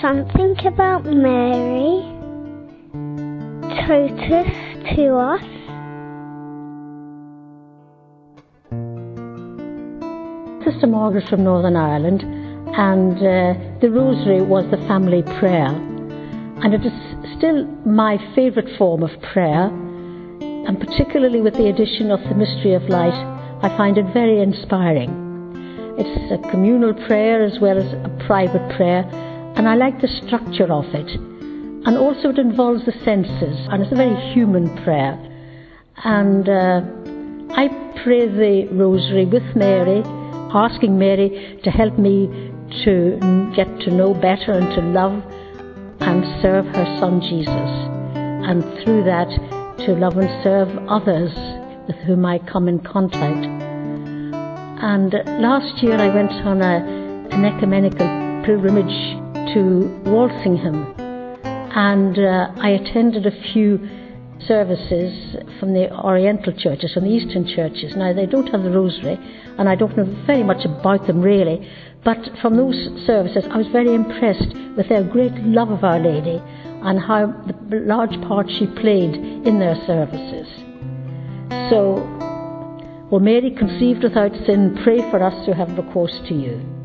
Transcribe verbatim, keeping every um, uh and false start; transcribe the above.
Something about Mary, totus to us. Sister Margaret from Northern Ireland, and uh, the rosary was the family prayer, and it is still my favourite form of prayer, and particularly with the addition of the Mystery of Light, I find it very inspiring. It's a communal prayer as well as a private prayer, and I like the structure of it, and also it involves the senses, and it's a very human prayer. And uh, I pray the rosary with Mary, asking Mary to help me to get to know better and to love and serve her son Jesus, and through that to love and serve others with whom I come in contact. And last year I went on a, an ecumenical pilgrimage to Walsingham, and uh, I attended a few services from the Oriental churches, from the Eastern churches. Now, they don't have the rosary, and I don't know very much about them really, but from those services I was very impressed with their great love of Our Lady and how the large part she played in their services. So, well, Mary conceived without sin, pray for us who have recourse to you.